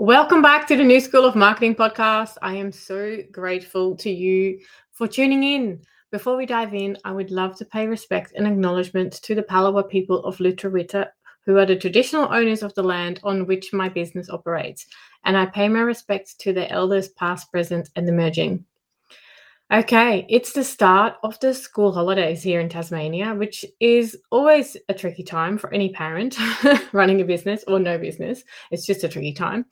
Welcome back to the New School of Marketing podcast. I am so grateful to you for tuning in. Before we dive in, I would love to pay respect and acknowledgement to the Palawa people of Lutruwita, who are the traditional owners of the land on which my business operates, and I pay my respects to their elders past, present, and emerging. Okay, it's the start of the school holidays here in Tasmania, which is always a tricky time for any parent running a business or no business. It's just a tricky time.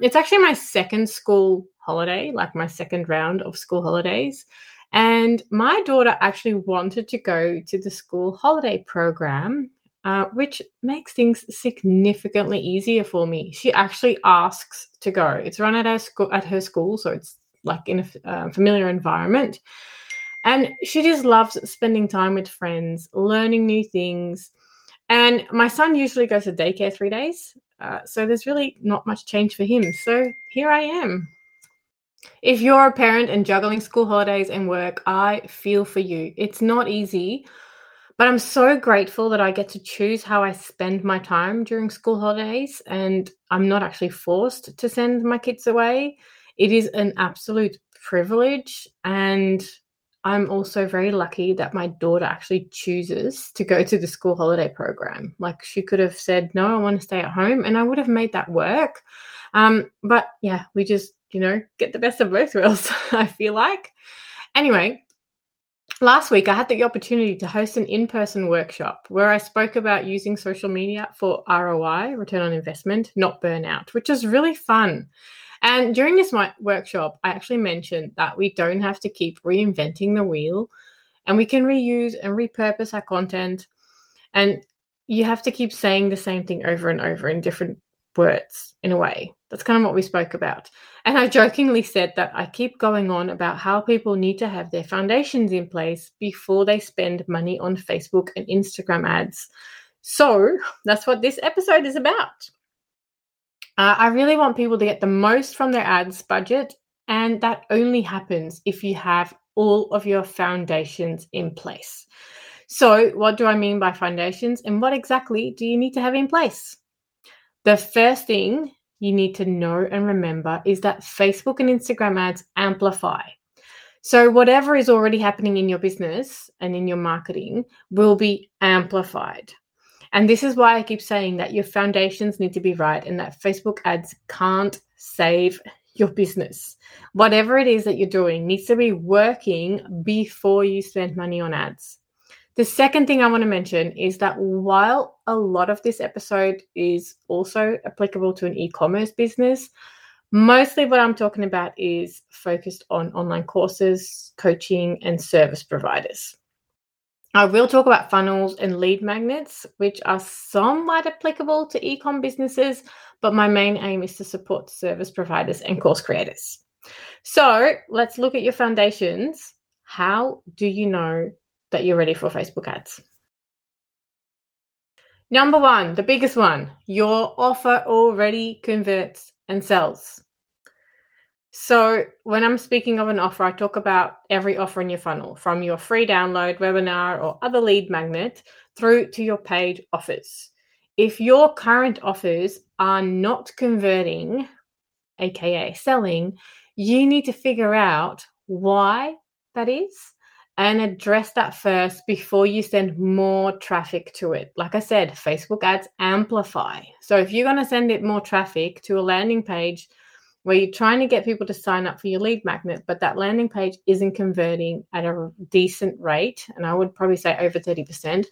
It's actually my second school holiday, like my second round of school holidays. And my daughter actually wanted to go to the school holiday program, which makes things significantly easier for me. She actually asks to go. It's run at her school, so it's like in a familiar environment. And she just loves spending time with friends, learning new things. And my son usually goes to daycare 3 days. So there's really not much change for him. So here I am. If you're a parent and juggling school holidays and work, I feel for you. It's not easy, but I'm so grateful that I get to choose how I spend my time during school holidays. And I'm not actually forced to send my kids away. It is an absolute privilege, and I'm also very lucky that my daughter actually chooses to go to the school holiday program. Like, she could have said, no, I want to stay at home, and I would have made that work. But yeah, we just, get the best of both worlds, I feel like. Anyway, last week I had the opportunity to host an in-person workshop where I spoke about using social media for ROI, return on investment, not burnout, which is really fun. And during this workshop, I actually mentioned that we don't have to keep reinventing the wheel, and we can reuse and repurpose our content. And you have to keep saying the same thing over and over in different words, in a way. That's kind of what we spoke about. And I jokingly said that I keep going on about how people need to have their foundations in place before they spend money on Facebook and Instagram ads. So that's what this episode is about. I really want people to get the most from their ads budget, and that only happens if you have all of your foundations in place. So what do I mean by foundations, and what exactly do you need to have in place? The first thing you need to know and remember is that Facebook and Instagram ads amplify. So whatever is already happening in your business and in your marketing will be amplified. And this is why I keep saying that your foundations need to be right and that Facebook ads can't save your business. Whatever it is that you're doing needs to be working before you spend money on ads. The second thing I want to mention is that while a lot of this episode is also applicable to an e-commerce business, mostly what I'm talking about is focused on online courses, coaching, and service providers. I will talk about funnels and lead magnets, which are somewhat applicable to e-com businesses, but my main aim is to support service providers and course creators. So let's look at your foundations. How do you know that you're ready for Facebook ads? Number one, the biggest one, your offer already converts and sells. So when I'm speaking of an offer, I talk about every offer in your funnel, from your free download, webinar, or other lead magnet through to your paid offers. If your current offers are not converting, aka selling, you need to figure out why that is and address that first before you send more traffic to it. Like I said, Facebook ads amplify. So if you're going to send it more traffic to a landing page where you're trying to get people to sign up for your lead magnet, but that landing page isn't converting at a decent rate, and I would probably say over 30%,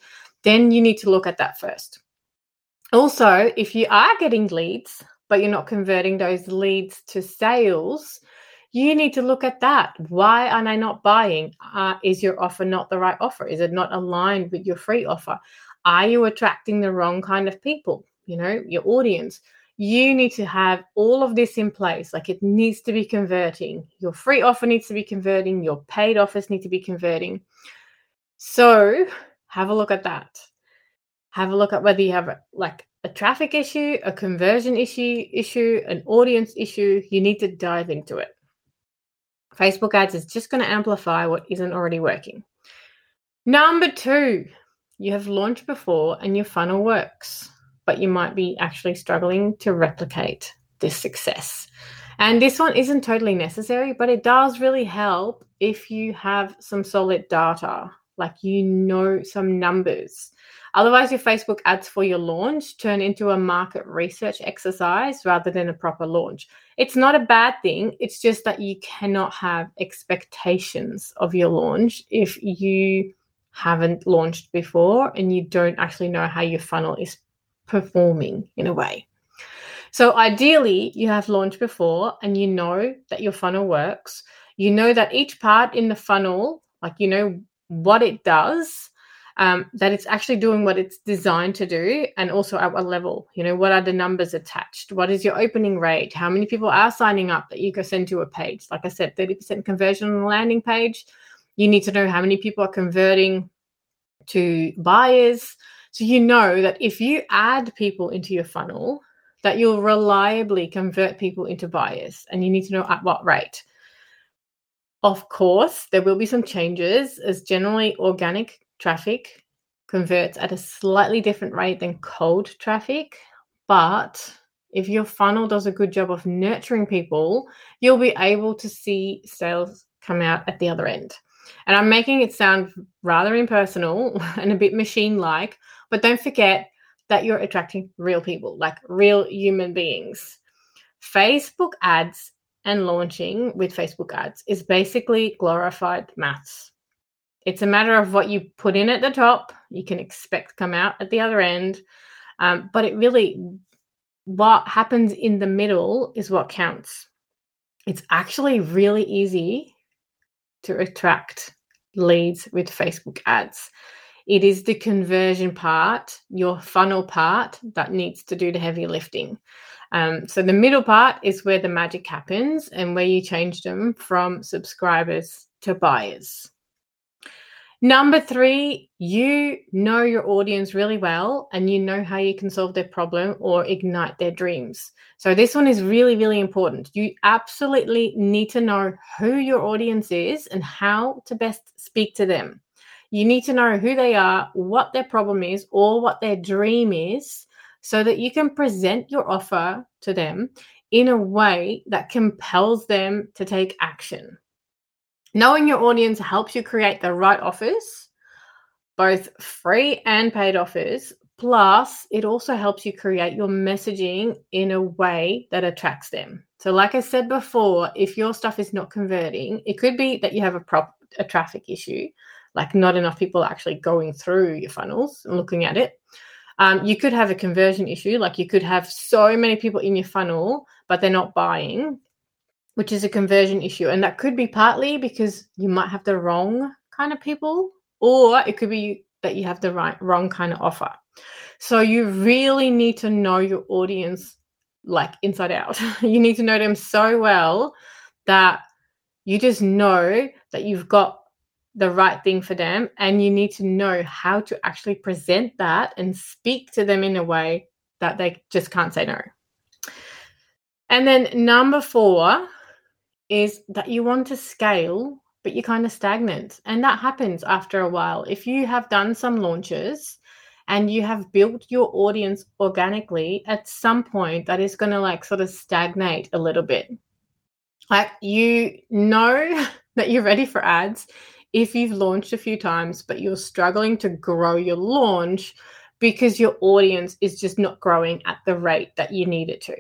then you need to look at that first. Also, if you are getting leads, but you're not converting those leads to sales, you need to look at that. Why are they not buying? Is your offer not the right offer? Is it not aligned with your free offer? Are you attracting the wrong kind of people, your audience? you need to have all of this in place. Like, it needs to be converting. Your free offer needs to be converting. Your paid offers need to be converting. So have a look at that. Have a look at whether you have like a traffic issue, a conversion issue, an audience issue. You need to dive into it. Facebook ads is just going to amplify what isn't already working. Number two, you have launched before and your funnel works, but you might be actually struggling to replicate this success. And this one isn't totally necessary, but it does really help if you have some solid data, like some numbers. Otherwise, your Facebook ads for your launch turn into a market research exercise rather than a proper launch. It's not a bad thing. It's just that you cannot have expectations of your launch if you haven't launched before and you don't actually know how your funnel is performing in a way. So ideally, you have launched before and you know that your funnel works. You know that each part in the funnel, like you know what it does, that it's actually doing what it's designed to do, and also at what level. You know, what are the numbers attached? What is your opening rate? How many people are signing up that you can send to a page? Like I said, 30% conversion on the landing page. You need to know how many people are converting to buyers. So you know that if you add people into your funnel, that you'll reliably convert people into buyers, and you need to know at what rate. Of course, there will be some changes, as generally organic traffic converts at a slightly different rate than cold traffic. But if your funnel does a good job of nurturing people, you'll be able to see sales come out at the other end. And I'm making it sound rather impersonal and a bit machine-like, but don't forget that you're attracting real people, like real human beings. Facebook ads and launching with Facebook ads is basically glorified maths. It's a matter of what you put in at the top, you can expect come out at the other end, but it really, what happens in the middle is what counts. It's actually really easy to attract leads with Facebook ads. It is the conversion part, your funnel part, that needs to do the heavy lifting. So the middle part is where the magic happens and where you change them from subscribers to buyers. Number three, you know your audience really well and you know how you can solve their problem or ignite their dreams. So this one is really, really important. You absolutely need to know who your audience is and how to best speak to them. You need to know who they are, what their problem is, or what their dream is, so that you can present your offer to them in a way that compels them to take action. Knowing your audience helps you create the right offers, both free and paid offers, plus it also helps you create your messaging in a way that attracts them. So like I said before, if your stuff is not converting, it could be that you have a traffic issue, like not enough people are actually going through your funnels and looking at it. You could have a conversion issue, like you could have so many people in your funnel, but they're not buying, which is a conversion issue. And that could be partly because you might have the wrong kind of people, or it could be that you have the wrong kind of offer. So you really need to know your audience like inside out. You need to know them so well that you just know that you've got the right thing for them, and you need to know how to actually present that and speak to them in a way that they just can't say no. And then number four, is that you want to scale, but you're kind of stagnant. And that happens after a while. If you have done some launches and you have built your audience organically, at some point that is going to like sort of stagnate a little bit. Like, you know that you're ready for ads if you've launched a few times, but you're struggling to grow your launch because your audience is just not growing at the rate that you need it to.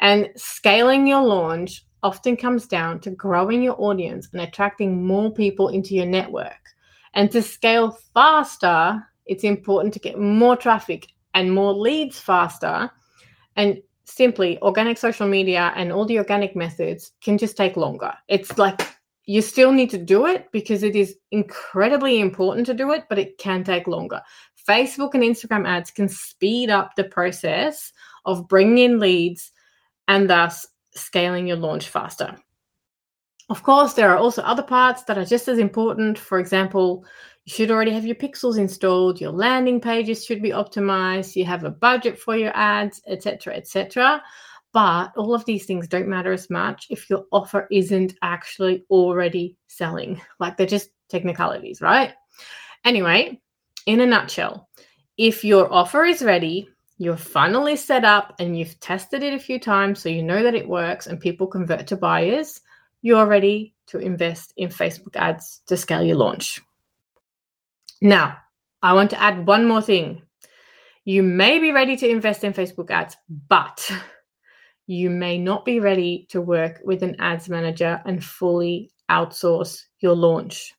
And scaling your launch often comes down to growing your audience and attracting more people into your network. And to scale faster, it's important to get more traffic and more leads faster. And simply, organic social media and all the organic methods can just take longer. It's like you still need to do it because it is incredibly important to do it, but it can take longer. Facebook and Instagram ads can speed up the process of bringing in leads and thus scaling your launch faster. Of course, there are also other parts that are just as important. For example, you should already have your pixels installed, your landing pages should be optimized, you have a budget for your ads, etc., etc. But all of these things don't matter as much if your offer isn't actually already selling. Like, they're just technicalities, right? Anyway, in a nutshell, if your offer is ready, your funnel is set up, and you've tested it a few times so you know that it works and people convert to buyers, you're ready to invest in Facebook ads to scale your launch. Now, I want to add one more thing. You may be ready to invest in Facebook ads, but you may not be ready to work with an ads manager and fully outsource your launch.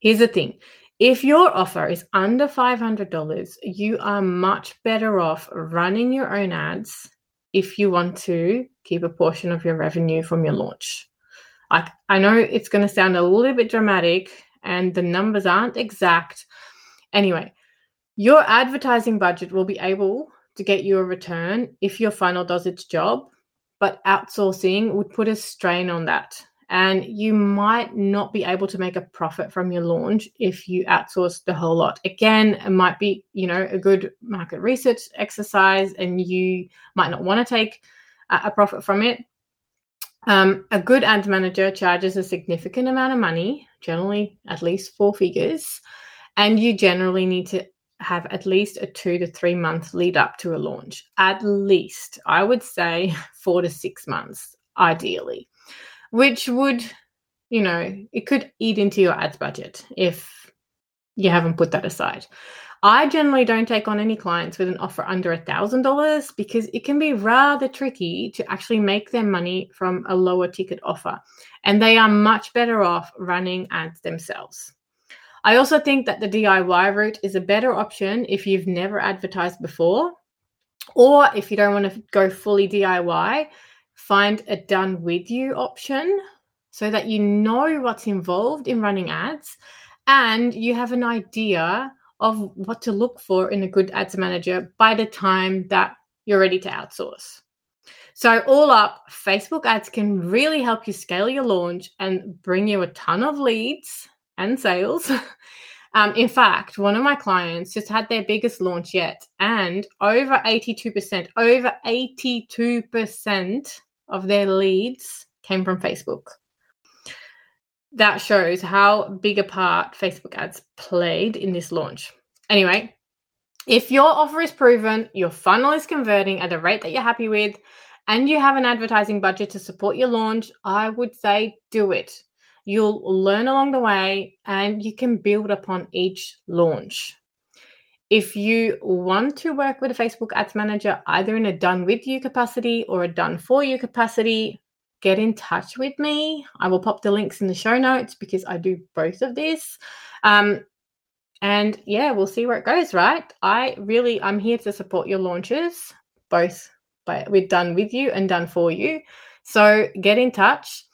Here's the thing. If your offer is under $500, you are much better off running your own ads if you want to keep a portion of your revenue from your launch. I know it's going to sound a little bit dramatic and the numbers aren't exact. Anyway, your advertising budget will be able to get you a return if your funnel does its job, but outsourcing would put a strain on that. And you might not be able to make a profit from your launch if you outsource the whole lot. Again, it might be, a good market research exercise, and you might not want to take a profit from it. A good ads manager charges a significant amount of money, generally at least 4 figures, and you generally need to have at least a 2 to 3 month lead up to a launch. At least, I would say 4 to 6 months, ideally. Which would, it could eat into your ads budget if you haven't put that aside. I generally don't take on any clients with an offer under $1,000 because it can be rather tricky to actually make their money from a lower ticket offer, and they are much better off running ads themselves. I also think that the DIY route is a better option if you've never advertised before, or if you don't want to go fully DIY, find a done with you option so that you know what's involved in running ads and you have an idea of what to look for in a good ads manager by the time that you're ready to outsource. So all up, Facebook ads can really help you scale your launch and bring you a ton of leads and sales. In fact, one of my clients just had their biggest launch yet, and over 82% of their leads came from Facebook. That shows how big a part Facebook ads played in this launch. Anyway, if your offer is proven, your funnel is converting at a rate that you're happy with, and you have an advertising budget to support your launch, I would say do it. You'll learn along the way and you can build upon each launch. If you want to work with a Facebook ads manager, either in a done with you capacity or a done for you capacity, get in touch with me. I will pop the links in the show notes because I do both of this. And yeah, we'll see where it goes, right? I'm here to support your launches, both with done with you and done for you. So get in touch.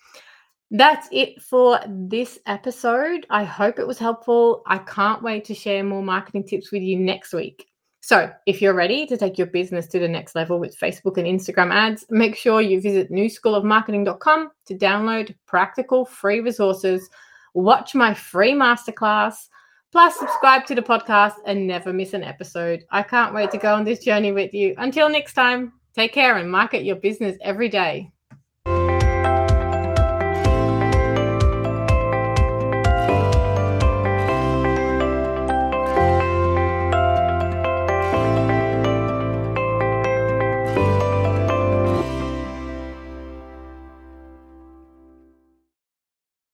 That's it for this episode. I hope it was helpful. I can't wait to share more marketing tips with you next week. So if you're ready to take your business to the next level with Facebook and Instagram ads, make sure you visit newschoolofmarketing.com to download practical free resources, watch my free masterclass, plus subscribe to the podcast and never miss an episode. I can't wait to go on this journey with you. Until next time, take care and market your business every day.